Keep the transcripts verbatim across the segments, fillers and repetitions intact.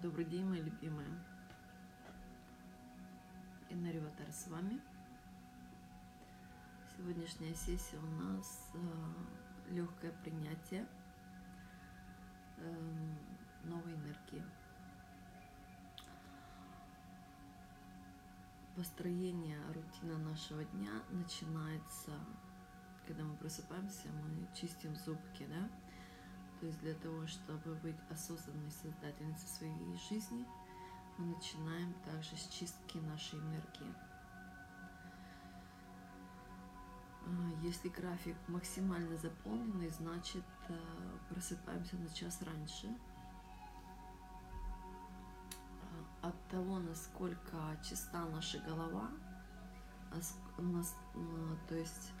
Добрый день, мои любимые. Инна Риватар с вами. Сегодняшняя сессия у нас э, легкое принятие э, новой энергии. Построение, рутина нашего дня начинается, когда мы просыпаемся, мы чистим зубки, да? То есть для того, чтобы быть осознанной создательницей своей жизни, мы начинаем также с чистки нашей энергии. Если график максимально заполненный, значит просыпаемся на час раньше. От того, насколько чиста наша голова, то есть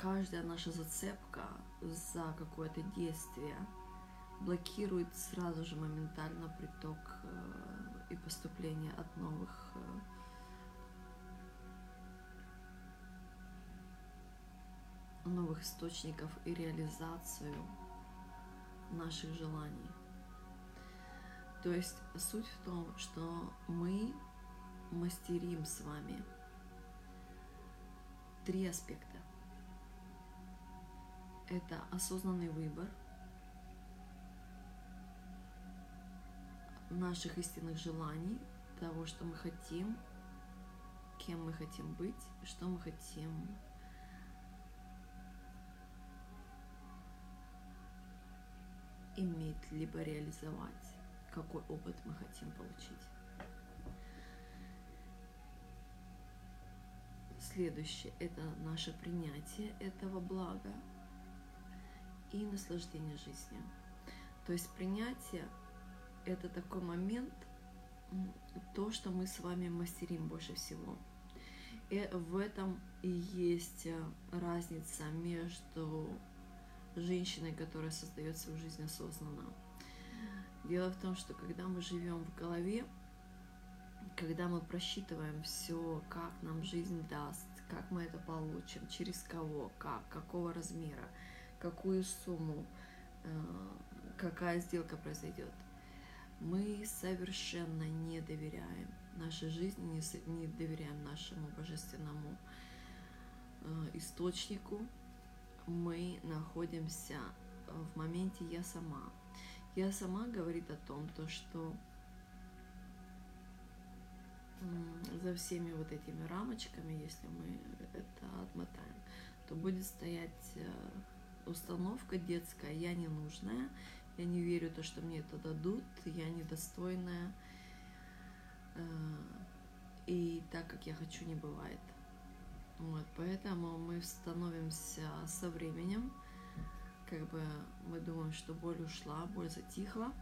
каждая наша зацепка за какое-то действие блокирует сразу же моментально приток и поступление от новых новых источников и реализацию наших желаний. То есть суть в том, что мы мастерим с вами три аспекта. Это осознанный выбор наших истинных желаний, того, что мы хотим, кем мы хотим быть, что мы хотим иметь, либо реализовать, какой опыт мы хотим получить. Следующее – это наше принятие этого блага и наслаждение жизнью. То есть принятие – это такой момент, то, что мы с вами мастерим больше всего. И в этом и есть разница между женщиной, которая создает свою жизнь осознанно. Дело в том, что когда мы живем в голове, когда мы просчитываем все, как нам жизнь даст, как мы это получим, через кого, как, какого размера, какую сумму, какая сделка произойдет, мы совершенно не доверяем нашей жизни, не доверяем нашему божественному источнику. Мы находимся в моменте «я сама». «Я сама» говорит о том, то, что за всеми вот этими рамочками, если мы это отмотаем, то будет стоять установка детская: я не нужная, я не верю в то, что мне это дадут, я недостойная, и так, как я хочу, не бывает. Вот, поэтому мы становимся со временем, как бы мы думаем, что боль ушла, боль затихла,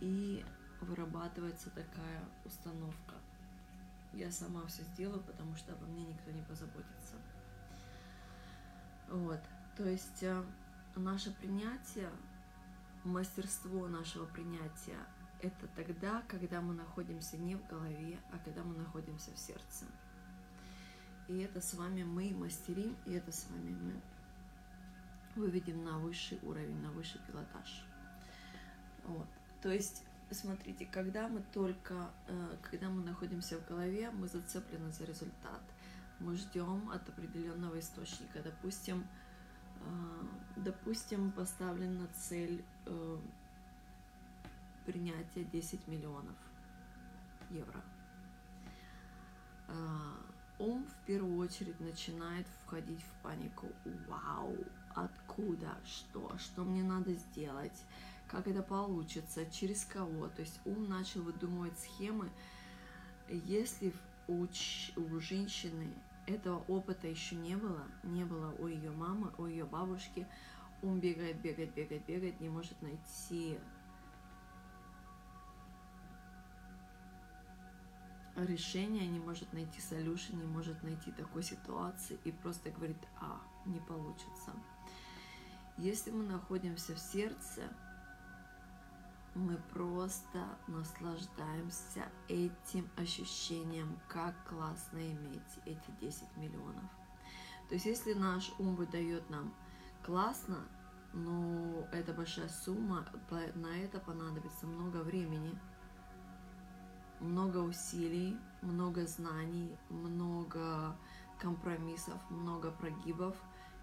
и вырабатывается такая установка: я сама все сделаю, потому что обо мне никто не позаботится. Вот. То есть наше принятие, мастерство нашего принятия – это тогда, когда мы находимся не в голове, а когда мы находимся в сердце. И это с вами мы мастерим, и это с вами мы выведем на высший уровень, на высший пилотаж. Вот. То есть, смотрите, когда мы только, когда мы находимся в голове, мы зацеплены за результат. Мы ждем от определенного источника. Допустим, допустим, поставлена цель принятия десять миллионов евро. Ум в первую очередь начинает входить в панику. Вау, откуда, что, что мне надо сделать, как это получится, через кого. То есть ум начал выдумывать схемы. Если у, у женщины этого опыта еще не было, не было у ее мамы, у ее бабушки, ум бегает, бегает, бегает, бегает, не может найти решение, не может найти solution, не может найти такой ситуации и просто говорит: а, не получится. Если мы находимся в сердце, мы просто наслаждаемся этим ощущением, как классно иметь эти десять миллионов. То есть если наш ум выдает нам классно, но это большая сумма, на это понадобится много времени, много усилий, много знаний, много компромиссов, много прогибов.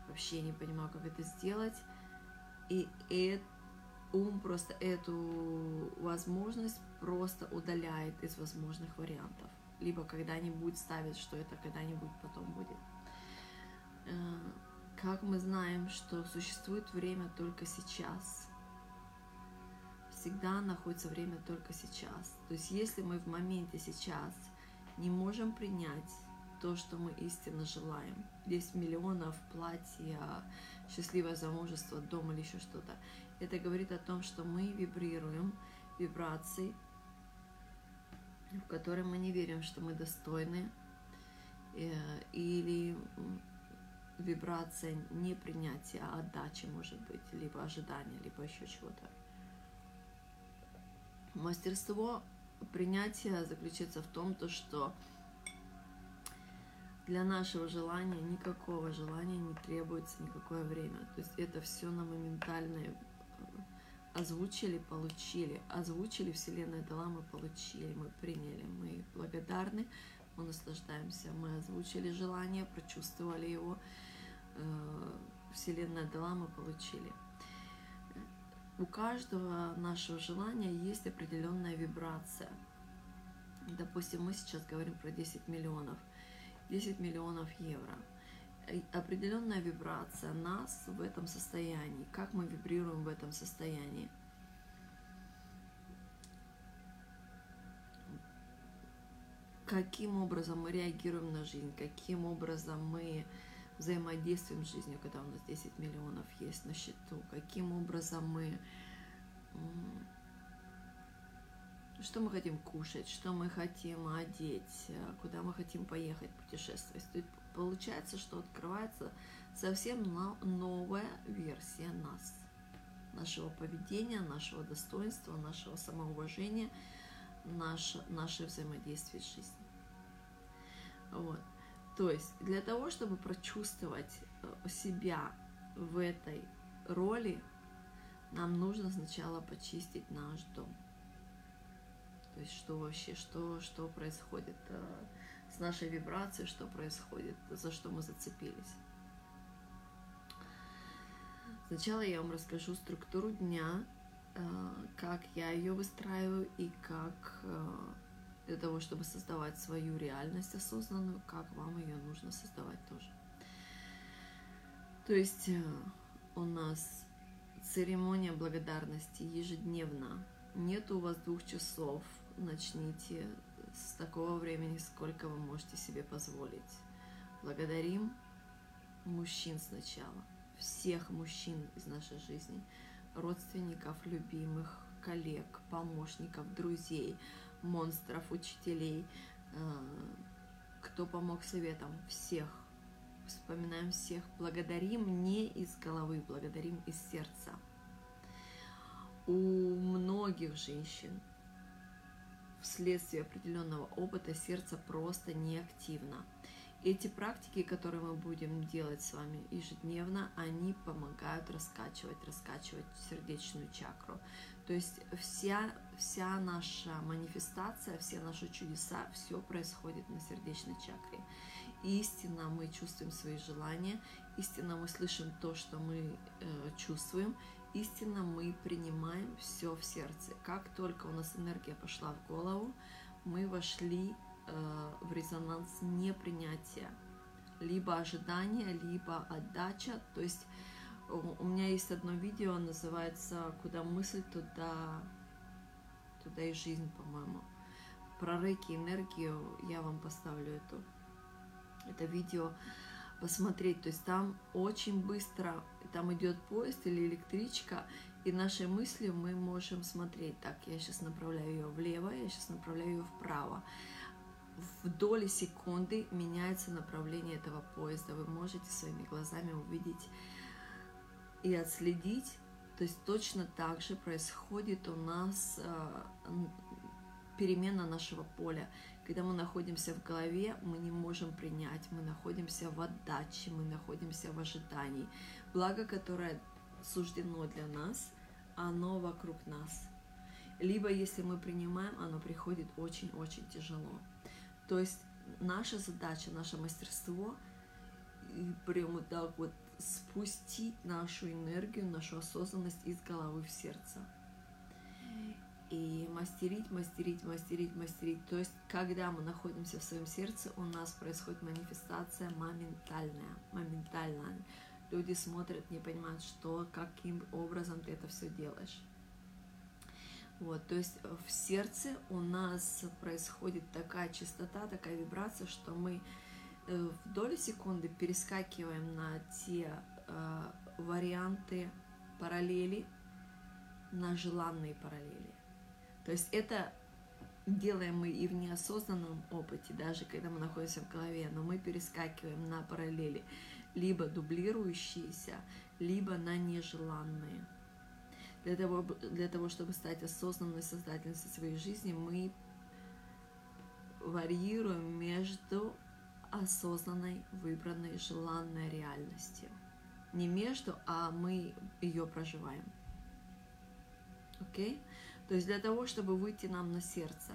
Вообще не понимаю, как это сделать. И это, ум просто эту возможность просто удаляет из возможных вариантов. Либо когда-нибудь ставит, что это когда-нибудь потом будет. Как мы знаем, что существует время только сейчас. Всегда находится время только сейчас. То есть если мы в моменте сейчас не можем принять то, что мы истинно желаем, десять миллионов, платье, счастливое замужество, дом или еще что-то, это говорит о том, что мы вибрируем вибрацией, в которой мы не верим, что мы достойны, или вибрация непринятия, а отдачи, может быть, либо ожидания, либо еще чего-то. Мастерство принятия заключается в том, что для нашего желания никакого желания не требуется никакое время. То есть это все на моментальное. Озвучили, получили. Озвучили, Вселенная дала, мы получили, мы приняли, мы благодарны, мы наслаждаемся. Мы озвучили желание, прочувствовали его. Вселенная дала, мы получили. У каждого нашего желания есть определенная вибрация. Допустим, мы сейчас говорим про десять миллионов. десять миллионов евро. Определенная вибрация нас в этом состоянии. Как мы вибрируем в этом состоянии? Каким образом мы реагируем на жизнь? Каким образом мы взаимодействуем с жизнью, когда у нас десять миллионов есть на счету? Каким образом мы... Что мы хотим кушать, что мы хотим одеть, куда мы хотим поехать, путешествовать. То есть получается, что открывается совсем новая версия нас, нашего поведения, нашего достоинства, нашего самоуважения, наше, наше взаимодействие с жизнью. Вот. То есть для того, чтобы прочувствовать себя в этой роли, нам нужно сначала почистить наш дом. То есть что вообще, что, что происходит э, с нашей вибрацией, что происходит, за что мы зацепились. Сначала я вам расскажу структуру дня, э, как я ее выстраиваю и как э, для того, чтобы создавать свою реальность осознанную, как вам ее нужно создавать тоже. То есть э, у нас церемония благодарности ежедневно. Нет у вас двух часов, начните с такого времени, сколько вы можете себе позволить. Благодарим мужчин сначала, всех мужчин из нашей жизни, родственников, любимых, коллег, помощников, друзей, монстров, учителей, кто помог советом, всех. Вспоминаем всех, благодарим не из головы, благодарим из сердца. У многих женщин вследствие определенного опыта сердце просто неактивно. Эти практики, которые мы будем делать с вами ежедневно, они помогают раскачивать, раскачивать сердечную чакру. То есть вся, вся наша манифестация, все наши чудеса, все происходит на сердечной чакре. Истинно мы чувствуем свои желания, истинно мы слышим то, что мы э, чувствуем, истинно мы принимаем все в сердце. Как только у нас энергия пошла в голову, мы вошли э, в резонанс непринятия. Либо ожидания, либо отдача. То есть у меня есть одно видео, называется «Куда мысль, туда, туда и жизнь», по-моему. Про рейки, энергию я вам поставлю эту, это видео. Посмотреть, то есть там очень быстро, там идет поезд или электричка, и наши мысли мы можем смотреть. Так, я сейчас направляю ее влево, я сейчас направляю ее вправо. В доли секунды меняется направление этого поезда. Вы можете своими глазами увидеть и отследить. То есть точно так же происходит у нас перемена нашего поля. Когда мы находимся в голове, мы не можем принять, мы находимся в отдаче, мы находимся в ожидании. Благо, которое суждено для нас, оно вокруг нас. Либо, если мы принимаем, оно приходит очень-очень тяжело. То есть наша задача, наше мастерство — прямо так вот спустить нашу энергию, нашу осознанность из головы в сердце. И мастерить, мастерить, мастерить, мастерить. То есть, когда мы находимся в своем сердце, у нас происходит манифестация моментальная, моментальная. Люди смотрят, не понимают, что, каким образом ты это все делаешь. Вот, то есть в сердце у нас происходит такая частота, такая вибрация, что мы в доли секунды перескакиваем на те э, варианты параллели, на желанные параллели. То есть это делаем мы и в неосознанном опыте, даже когда мы находимся в голове, но мы перескакиваем на параллели, либо дублирующиеся, либо на нежеланные. Для того, для того чтобы стать осознанной создательницей своей жизни, мы варьируем между осознанной, выбранной, желанной реальностью. Не между, а мы ее проживаем. Окей? То есть для того, чтобы выйти нам на сердце,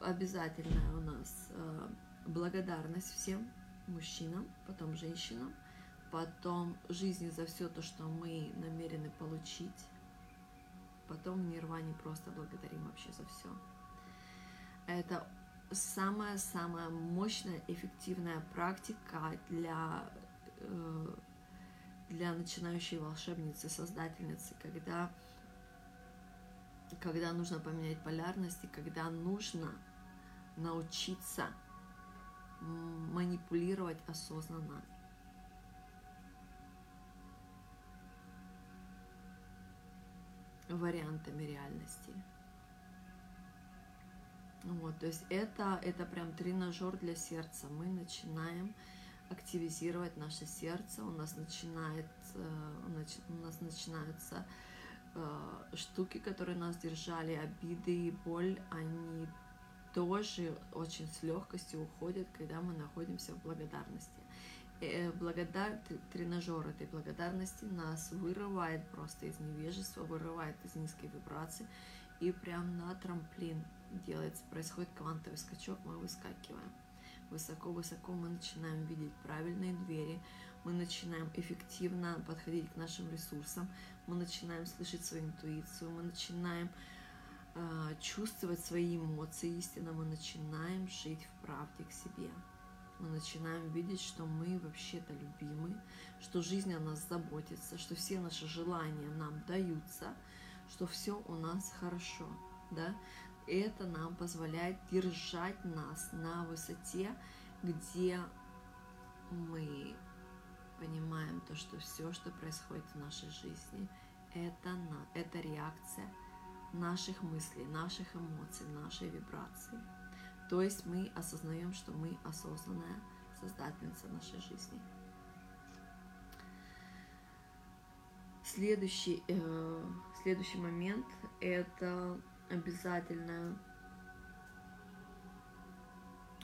обязательно у нас благодарность всем мужчинам, потом женщинам, потом жизни за все то, что мы намерены получить, потом в нирване просто благодарим вообще за все. Это самая-самая мощная, эффективная практика для, для начинающей волшебницы, создательницы, когда, когда нужно поменять полярность, и когда нужно научиться манипулировать осознанно. Вариантами реальности. Вот, то есть это, это прям тренажер для сердца. Мы начинаем активизировать наше сердце, у нас, начинает, у нас начинаются штуки, которые нас держали, обиды и боль, они тоже очень с легкостью уходят, когда мы находимся в благодарности. Благодар... тренажер этой благодарности нас вырывает просто из невежества, вырывает из низкой вибрации, и прям на трамплин делается, происходит квантовый скачок, мы выскакиваем. Высоко-высоко мы начинаем видеть правильные двери, мы начинаем эффективно подходить к нашим ресурсам, мы начинаем слышать свою интуицию, мы начинаем э, чувствовать свои эмоции, истинно мы начинаем жить в правде к себе. Мы начинаем видеть, что мы вообще-то любимы, что жизнь о нас заботится, что все наши желания нам даются, что все у нас хорошо, да? Это нам позволяет держать нас на высоте, где мы понимаем то, что все, что происходит в нашей жизни, это, на, это реакция наших мыслей, наших эмоций, нашей вибрации. То есть мы осознаем, что мы осознанная создательница нашей жизни. Следующий, э, следующий момент – это обязательная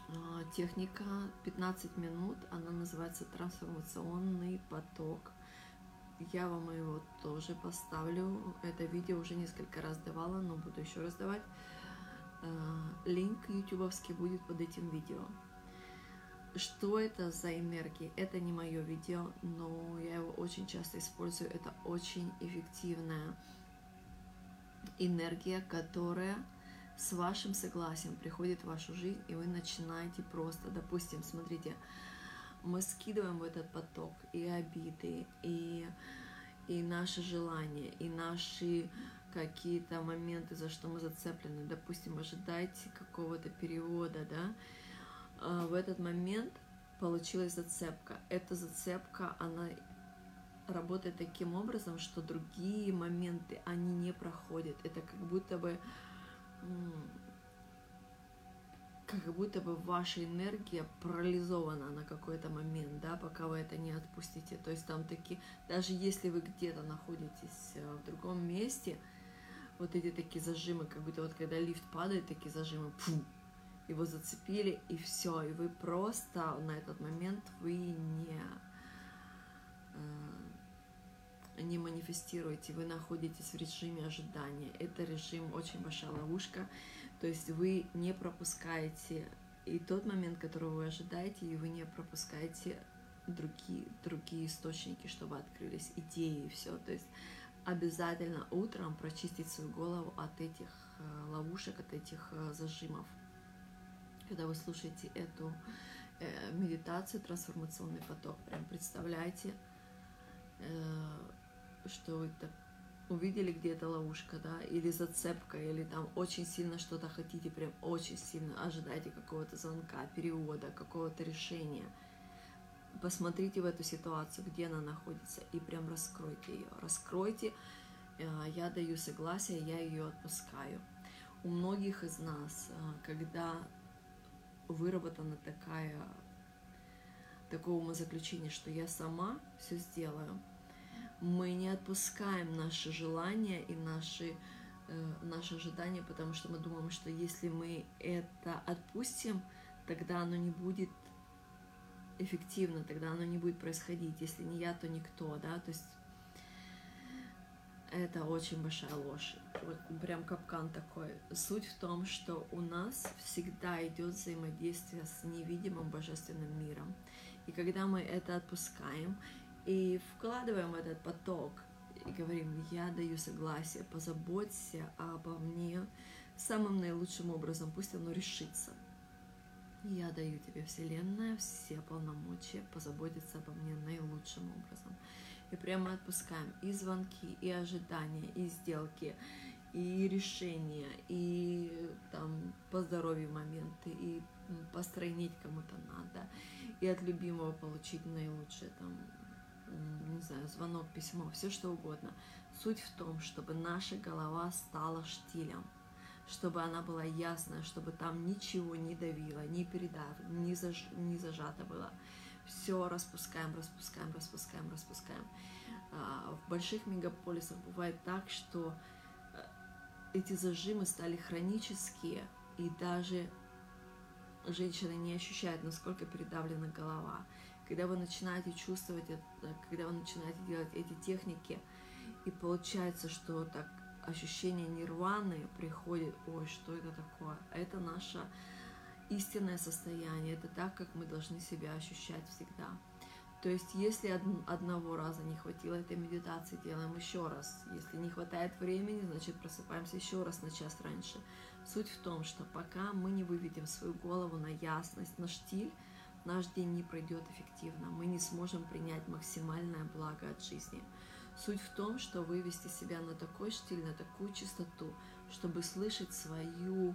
э, техника пятнадцать минут. Она называется «Трансформационный поток». Я вам его тоже поставлю. Это видео уже несколько раз давала, но буду еще раз давать. Линк ютубовский будет под этим видео. Что это за энергии? Это не мое видео, но я его очень часто использую. Это очень эффективная энергия, которая с вашим согласием приходит в вашу жизнь, и вы начинаете просто, допустим, смотрите, мы скидываем в этот поток и обиды, и, и наши желания, и наши какие-то моменты, за что мы зацеплены. Допустим, ожидайте какого-то перевода, да, в этот момент получилась зацепка. Эта зацепка, она работает таким образом, что другие моменты, они не проходят. Это как будто бы, как будто бы ваша энергия парализована на какой-то момент, да, пока вы это не отпустите. То есть там такие, даже если вы где-то находитесь в другом месте, вот эти такие зажимы, как будто вот когда лифт падает, такие зажимы, пфу, его зацепили, и все, и вы просто на этот момент вы не, не манифестируете, вы находитесь в режиме ожидания. Это режим очень большая ловушка, то есть вы не пропускаете и тот момент, который вы ожидаете, и вы не пропускаете другие, другие источники, чтобы открылись идеи и все. То есть обязательно утром прочистить свою голову от этих ловушек, от этих зажимов. Когда вы слушаете эту медитацию, трансформационный поток, прям представляете, что это увидели где-то ловушка, да, или зацепка, или там очень сильно что-то хотите, прям очень сильно ожидаете какого-то звонка, перевода, какого-то решения. Посмотрите в эту ситуацию, где она находится, и прям раскройте ее. Раскройте, я даю согласие, я ее отпускаю. У многих из нас, когда выработана такая... такого умозаключения, что я сама все сделаю, мы не отпускаем наши желания и наши, э, наши ожидания, потому что мы думаем, что если мы это отпустим, тогда оно не будет эффективно, тогда оно не будет происходить. Если не я, то никто, да, то есть это очень большая ложь, вот прям капкан такой. Суть в том, что у нас всегда идет взаимодействие с невидимым божественным миром. И когда мы это отпускаем и вкладываем этот поток, и говорим, я даю согласие, позаботься обо мне самым наилучшим образом, пусть оно решится. Я даю тебе, Вселенная, все полномочия позаботиться обо мне наилучшим образом. И прямо отпускаем и звонки, и ожидания, и сделки, и решения, и там по здоровью моменты, и построить кому-то надо, и от любимого получить наилучшее, там, не знаю, звонок, письмо, все что угодно. Суть в том, чтобы наша голова стала штилем, чтобы она была ясная, чтобы там ничего не давило, не передав, не, заж... не зажато было. Все распускаем, распускаем, распускаем, распускаем. В больших мегаполисах бывает так, что эти зажимы стали хронические, и даже женщины не ощущают, насколько передавлена голова. Когда вы начинаете чувствовать это, когда вы начинаете делать эти техники, и получается, что так ощущение нирваны приходит, ой, что это такое? Это наша... истинное состояние, это так, как мы должны себя ощущать всегда. То есть, если од одного раза не хватило этой медитации, делаем еще раз. Если не хватает времени, значит, просыпаемся еще раз на час раньше. Суть в том, что пока мы не выведем свою голову на ясность, на штиль, наш день не пройдет эффективно. Мы не сможем принять максимальное благо от жизни. Суть в том, что вывести себя на такой штиль, на такую чистоту, чтобы слышать свою...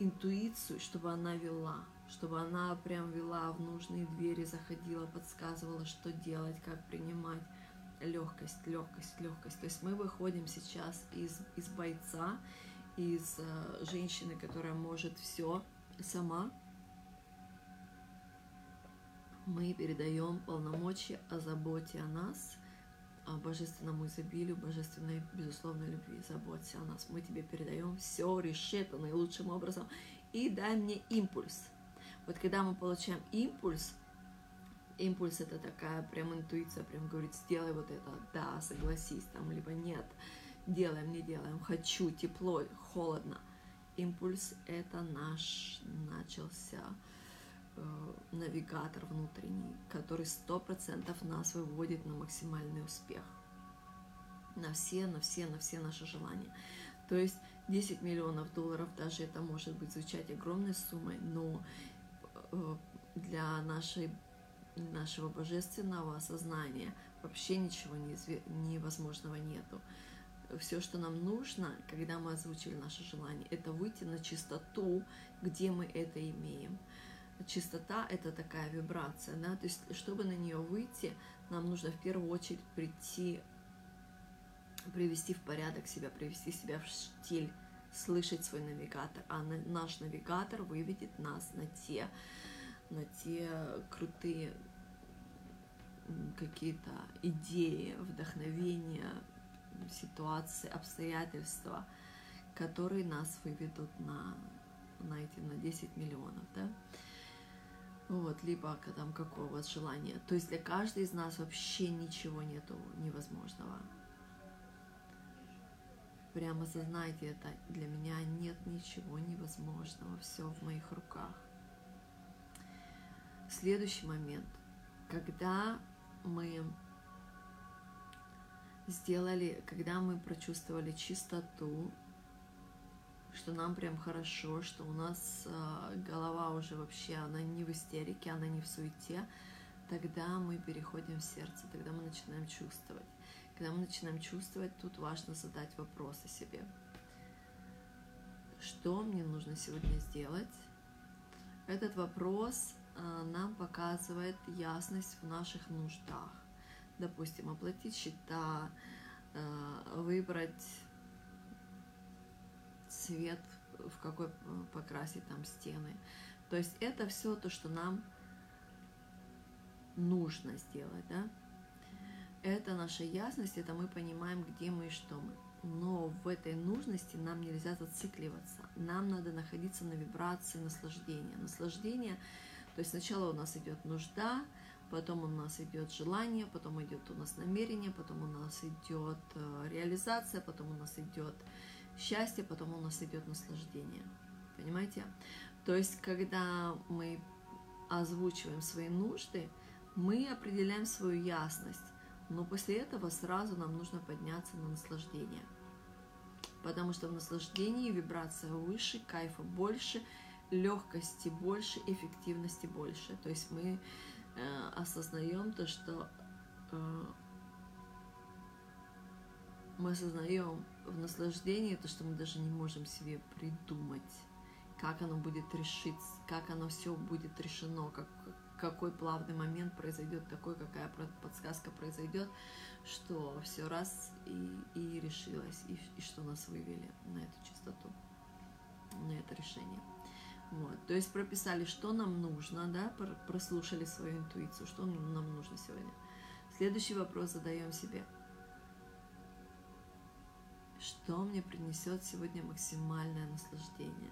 интуицию, чтобы она вела, чтобы она прям вела в нужные двери, заходила, подсказывала, что делать, как принимать. Легкость, легкость, легкость. То есть мы выходим сейчас из, из бойца, из э, женщины, которая может все сама. Мы передаем полномочия о заботе о нас, о божественному изобилию, божественной безусловной любви, заботься о нас. Мы тебе передаем все, реши это наилучшим образом и дай мне импульс. Вот когда мы получаем импульс, импульс это такая прям интуиция, прям говорит, сделай вот это, да, согласись, там, либо нет, делаем, не делаем, хочу, тепло, холодно. Импульс это наш начался навигатор внутренний, который сто процентов нас выводит на максимальный успех, на все, на все, на все наши желания. То есть десять миллионов долларов, даже это может быть звучать огромной суммой, но для нашей, нашего божественного сознания вообще ничего невозможного нету. Все, что нам нужно, когда мы озвучили наше желание, это выйти на чистоту, где мы это имеем. Чистота – это такая вибрация, да, то есть, чтобы на нее выйти, нам нужно в первую очередь прийти, привести в порядок себя, привести себя в штиль, слышать свой навигатор, а наш навигатор выведет нас на те, на те крутые какие-то идеи, вдохновения, ситуации, обстоятельства, которые нас выведут на, на эти, на десять миллионов, да. вот, либо там, какое у вас желание. То есть для каждой из нас вообще ничего нету невозможного. Прямо осознайте это. Для меня нет ничего невозможного. Все в моих руках. Следующий момент. Когда мы сделали, когда мы прочувствовали чистоту, что нам прям хорошо, что у нас голова уже вообще, она не в истерике, она не в суете, тогда мы переходим в сердце, тогда мы начинаем чувствовать. Когда мы начинаем чувствовать, тут важно задать вопрос о себе. Что мне нужно сегодня сделать? Этот вопрос нам показывает ясность в наших нуждах. Допустим, оплатить счета, выбрать цвет, в какой покрасить там стены. То есть это все то, что нам нужно сделать, да? Это наша ясность, это мы понимаем, где мы и что мы. Но в этой нужности нам нельзя зацикливаться. Нам надо находиться на вибрации наслаждения. Наслаждение, то есть сначала у нас идет нужда, потом у нас идет желание, потом идет у нас намерение, потом у нас идет реализация, потом у нас идет счастье, потом у нас идет наслаждение. Понимаете? То есть, когда мы озвучиваем свои нужды, мы определяем свою ясность. Но после этого сразу нам нужно подняться на наслаждение. Потому что в наслаждении вибрация выше, кайфа больше, легкости больше, эффективности больше. То есть мы э, осознаем то, что э, мы осознаем в наслаждении то, что мы даже не можем себе придумать, как оно будет решиться, как оно все будет решено, как какой плавный момент произойдет, такой, какая подсказка произойдет, что все раз и, и решилось, и, и что нас вывели на эту чистоту, на это решение. Вот. То есть прописали, что нам нужно, да, прослушали свою интуицию, что нам нужно сегодня. Следующий вопрос задаем себе. Что мне принесет сегодня максимальное наслаждение?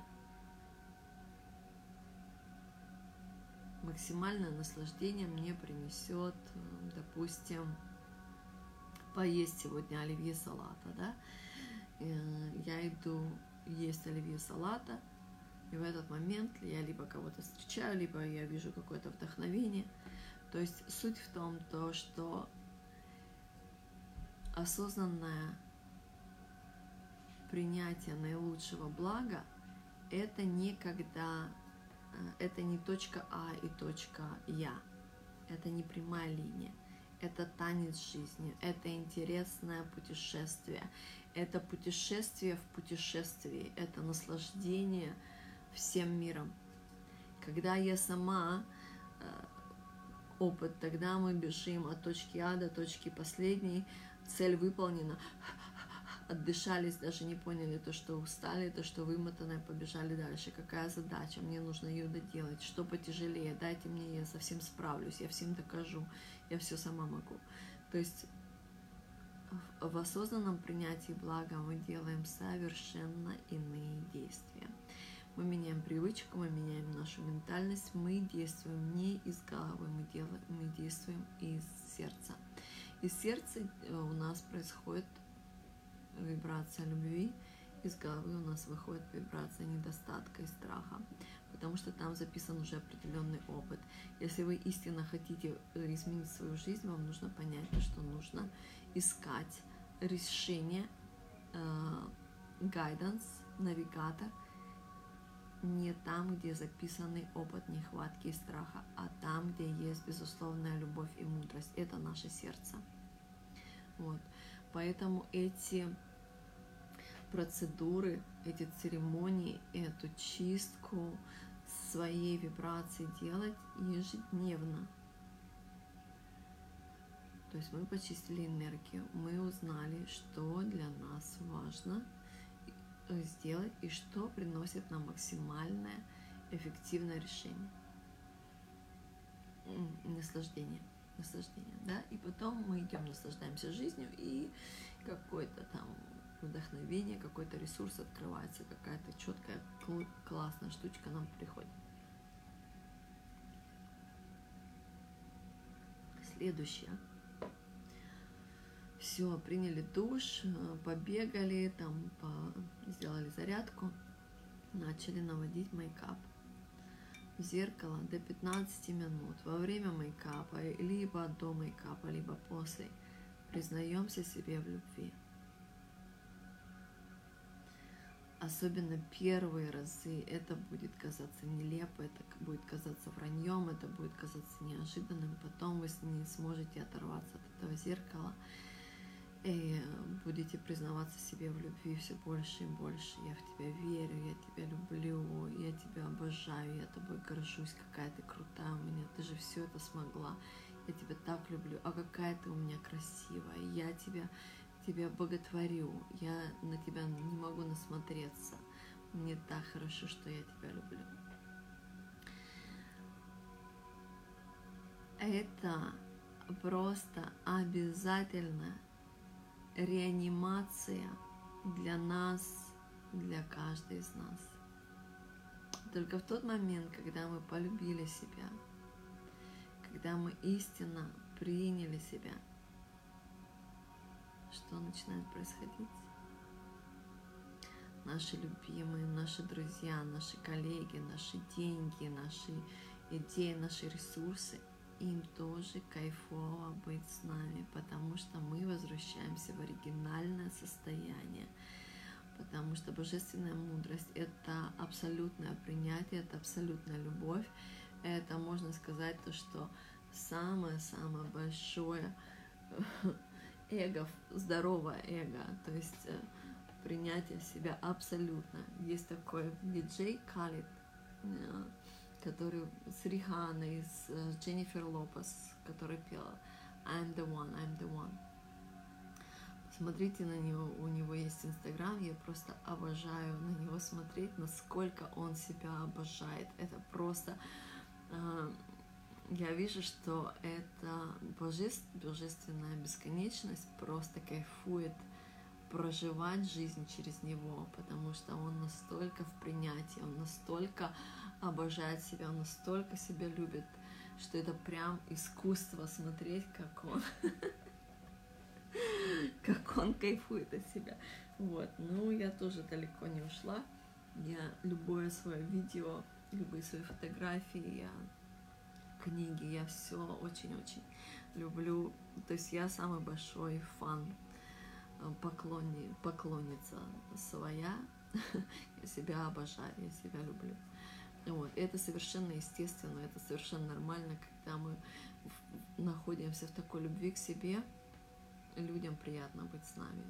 Максимальное наслаждение мне принесет, допустим, поесть сегодня оливье салата, да? Я иду есть оливье салата, и в этот момент я либо кого-то встречаю, либо я вижу какое-то вдохновение. То есть суть в том, то, что осознанное принятие наилучшего блага – это никогда... Это не точка А и точка Я. Это не прямая линия. Это танец жизни. Это интересное путешествие. Это путешествие в путешествии. Это наслаждение всем миром. Когда я сама опыт, тогда мы бежим от точки А до точки последней. Цель выполнена. Отдышались, даже не поняли то, что устали, то, что вымотанное, побежали дальше. Какая задача? Мне нужно ее доделать. Что потяжелее? Дайте мне, я со всем справлюсь, я всем докажу, я все сама могу. То есть в осознанном принятии блага мы делаем совершенно иные действия. Мы меняем привычку, мы меняем нашу ментальность, мы действуем не из головы, мы, делаем, мы действуем из сердца. Из сердца у нас происходит вибрация любви, из головы у нас выходит вибрация недостатка и страха, потому что там записан уже определенный опыт. Если вы истинно хотите изменить свою жизнь, вам нужно понять, что нужно искать решение, гайденс, навигатор, не там, где записанный опыт нехватки и страха, а там, где есть безусловная любовь и мудрость. Это наше сердце. Вот. Поэтому эти процедуры, эти церемонии, эту чистку своей вибрации делать ежедневно. То есть мы почистили энергию, мы узнали, что для нас важно сделать и что приносит нам максимальное эффективное решение. Наслаждение. наслаждение, да, и потом мы идем, наслаждаемся жизнью, и какое-то там вдохновение, какой-то ресурс открывается, какая-то четкая, классная штучка нам приходит. следующее. Все, приняли душ, побегали, там по... сделали зарядку, начали наводить мейкап. В зеркало до пятнадцати минут. Во время мейкапа, либо до мейкапа, либо после, признаемся себе в любви. Особенно первые разы это будет казаться нелепо, это будет казаться враньем, это будет казаться неожиданным. Потом вы не сможете оторваться от этого зеркала и будете признаваться себе в любви все больше и больше. Я в тебя верю, я тебя люблю, я тебя обожаю, я тобой горжусь, какая ты крутая у меня, ты же все это смогла, я тебя так люблю, а какая ты у меня красивая, я тебя... Тебя боготворю, я на тебя не могу насмотреться, мне так хорошо, что я тебя люблю. Это просто обязательно реанимация для нас, для каждой из нас. Только в тот момент, когда мы полюбили себя, когда мы истинно приняли себя, что начинает происходить? Наши любимые, наши друзья, наши коллеги, наши деньги, наши идеи, наши ресурсы, им тоже кайфово быть с нами, потому что мы возвращаемся в оригинальное состояние, потому что божественная мудрость — это абсолютное принятие, это абсолютная любовь, это, можно сказать, то, что самое-самое большое эго, здоровое эго, то есть э, принятие себя абсолютно. Есть такой диджей Khaled, э, который с Риханой, с э, Дженнифер Лопес, который пела I'm the one, I'm the one. Смотрите на него, у него есть Инстаграм, я просто обожаю на него смотреть, насколько он себя обожает. Это просто... Э, Я вижу, что это божеств, божественная бесконечность просто кайфует проживать жизнь через него, потому что он настолько в принятии, он настолько обожает себя, он настолько себя любит, что это прям искусство смотреть, как он, как он кайфует от себя. Вот, ну я тоже далеко не ушла. Я любое свое видео, любые свои фотографии, я книги, я все очень-очень люблю, то есть я самый большой фан, поклонни, поклонница своя, я себя обожаю, я себя люблю. Вот. Это совершенно естественно, это совершенно нормально, когда мы находимся в такой любви к себе, людям приятно быть с нами,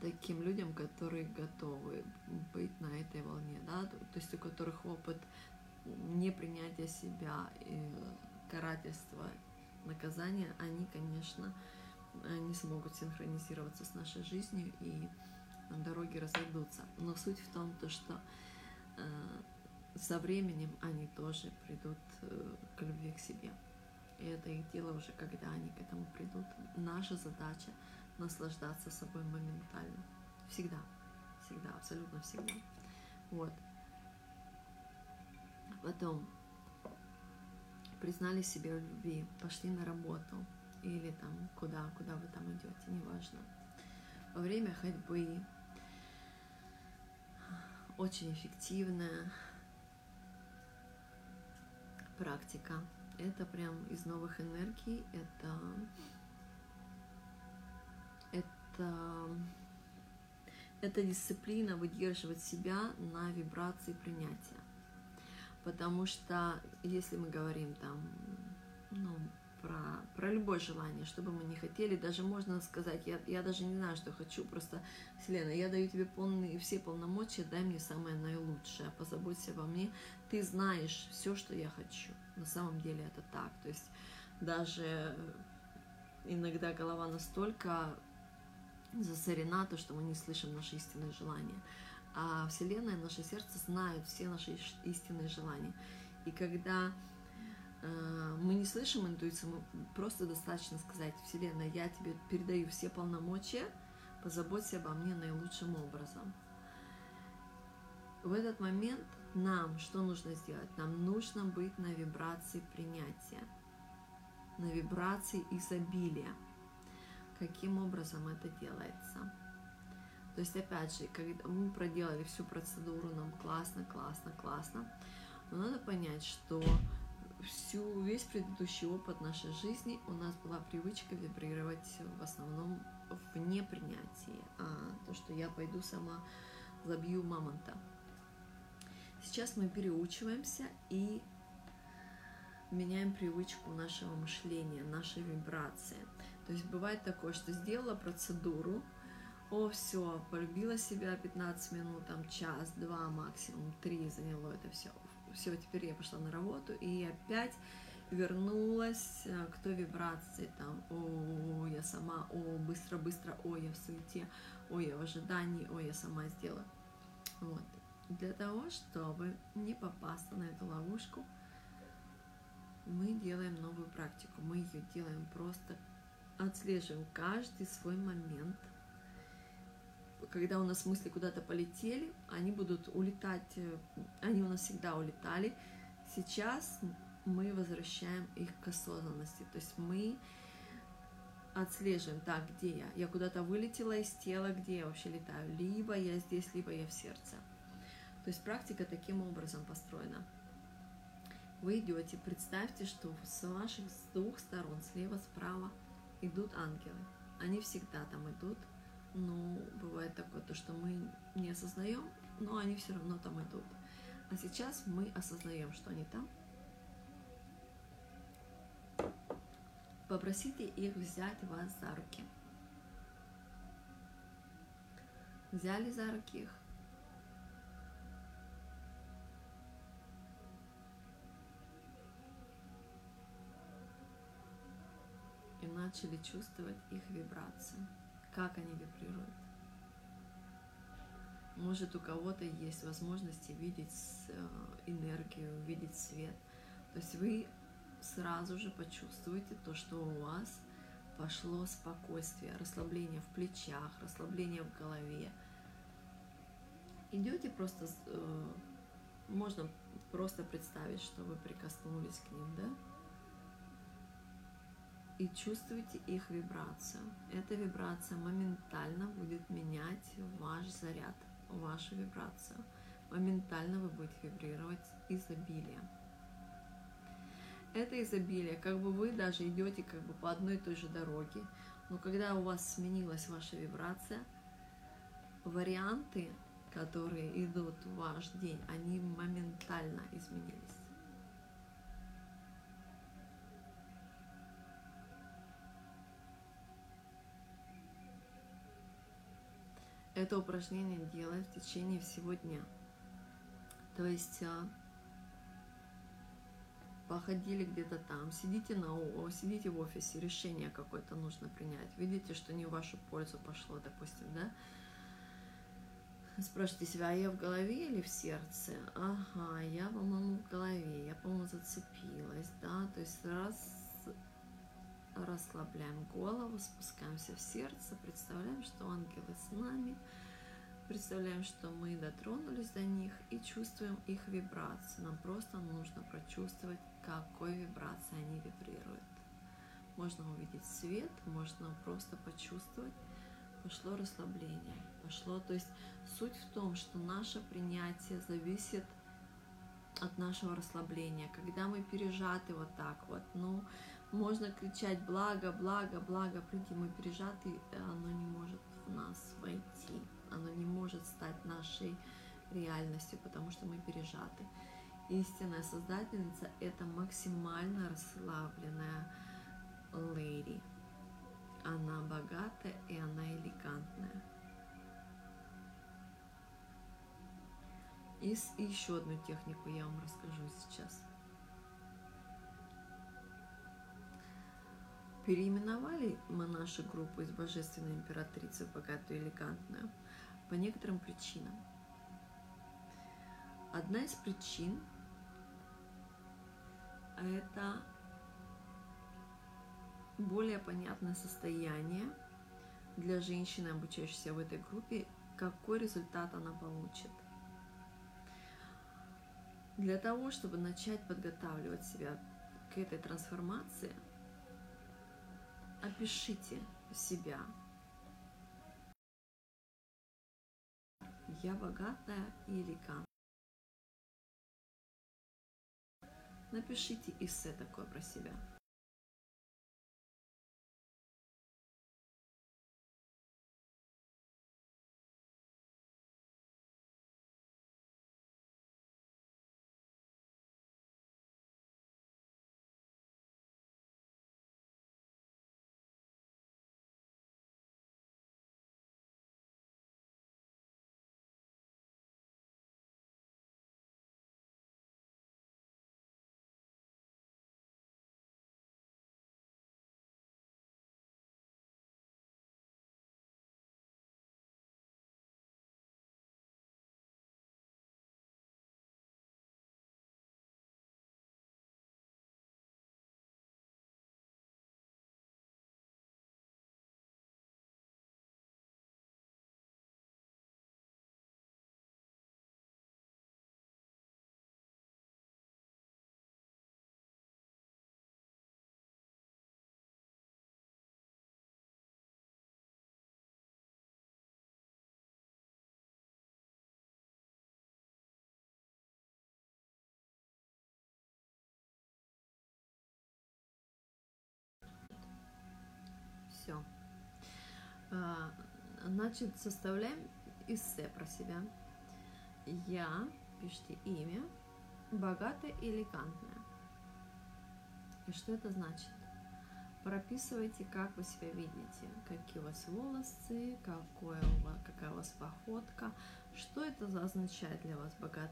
таким людям, которые готовы быть на этой волне, да, то есть у которых опыт непринятие себя, карательство, наказание, они, конечно, не смогут синхронизироваться с нашей жизнью, и дороги разойдутся. Но суть в том, то, что со временем они тоже придут к любви к себе. И это их дело уже, когда они к этому придут. Наша задача — наслаждаться собой моментально. Всегда. Всегда. Абсолютно всегда. Вот. Потом признали себя в любви, пошли на работу или там куда, куда вы там идете, неважно. Во время ходьбы очень эффективная практика. Это прям из новых энергий, это, это, это дисциплина выдерживать себя на вибрации принятия. Потому что, если мы говорим там, ну, про, про любое желание, что бы мы ни хотели, даже можно сказать, я, я даже не знаю, что хочу, просто, Вселенная, я даю тебе полные, все полномочия, дай мне самое наилучшее, позаботься обо мне, ты знаешь все, что я хочу. На самом деле это так, то есть даже иногда голова настолько засорена, то, что мы не слышим наши истинные желания. А Вселенная, наше сердце знают все наши истинные желания. И когда э, мы не слышим интуицию, мы просто достаточно сказать: Вселенная, я тебе передаю все полномочия, позаботься обо мне наилучшим образом. В этот момент нам что нужно сделать? Нам нужно быть на вибрации принятия. на вибрации изобилия. Каким образом это делается? То есть, опять же, когда мы проделали всю процедуру, нам классно, классно, классно, но надо понять, что всю, весь предыдущий опыт нашей жизни у нас была привычка вибрировать в основном в непринятии, а то, что я пойду сама забью мамонта. Сейчас мы переучиваемся и меняем привычку нашего мышления, нашей вибрации. То есть бывает такое, что сделала процедуру, о, все, полюбила себя пятнадцать минут, там час, два, максимум три заняло это все. Все, теперь я пошла на работу и опять вернулась к той вибрации, там, о, я сама, о, быстро-быстро, о, я в суете, о, я в ожидании, о, я сама сделаю. Вот. Для того, чтобы не попасть на эту ловушку, мы делаем новую практику, мы ее делаем просто, отслеживаем каждый свой момент. Когда у нас мысли куда-то полетели, они будут улетать, они у нас всегда улетали, сейчас мы возвращаем их к осознанности, то есть мы отслеживаем, так, где я, я куда-то вылетела из тела, где я вообще летаю, либо я здесь, либо я в сердце. То есть практика таким образом построена. Вы идете, представьте, что с ваших двух сторон, слева, справа, идут ангелы. Они всегда там идут, но бывает такое, то, что мы не осознаем, но они все равно там идут. А сейчас мы осознаем, что они там. Попросите их взять вас за руки. Взяли за руки их. И начали чувствовать их вибрацию, как они вибрируют. Может, у кого-то есть возможность видеть энергию, видеть свет. То есть вы сразу же почувствуете то, что у вас пошло спокойствие, расслабление в плечах, расслабление в голове. Идете просто, можно просто представить, что вы прикоснулись к ним, да? И чувствуйте их вибрацию. Эта вибрация моментально будет менять ваш заряд, вашу вибрацию. Моментально вы будете вибрировать изобилие. Это изобилие, как бы вы даже идете как бы по одной и той же дороге, но когда у вас сменилась ваша вибрация, варианты, которые идут в ваш день, они моментально изменились. Это упражнение делать в течение всего дня. То есть походили где-то там, сидите, на, сидите в офисе, решение какое-то нужно принять. Видите, что не в вашу пользу пошло, допустим, да? Спрашивайте себя, а я в голове или в сердце? Ага, я, по-моему, в голове, я, по-моему, зацепилась, да? То есть раз... Расслабляем голову, спускаемся в сердце, представляем, что ангелы с нами, представляем, что мы дотронулись до них и чувствуем их вибрацию. Нам просто нужно прочувствовать, какой вибрации они вибрируют. Можно увидеть свет, можно просто почувствовать, пошло расслабление, пошло. То есть суть в том, что наше принятие зависит от нашего расслабления. Когда мы пережаты вот так вот, ну, можно кричать «благо, благо, благо», прийти, мы пережаты, оно не может в нас войти, оно не может стать нашей реальностью, потому что мы пережаты. Истинная создательница – это максимально расслабленная леди. Она богатая и она элегантная. И еще одну технику я вам расскажу сейчас. Переименовали мы нашу группу из Божественной Императрицы в Богатую Элегантную по некоторым причинам. Одна из причин – это более понятное состояние для женщины, обучающейся в этой группе, какой результат она получит. Для того, чтобы начать подготавливать себя к этой трансформации, опишите себя. Я богатая и элегантная. Напишите эссе такое про себя. Все. Значит, составляем эссе про себя. Я, пишите имя, богатая и элегантная. И что это значит? Прописывайте, как вы себя видите, какие у вас волосы, какое у вас, какая у вас походка, что это означает для вас богатая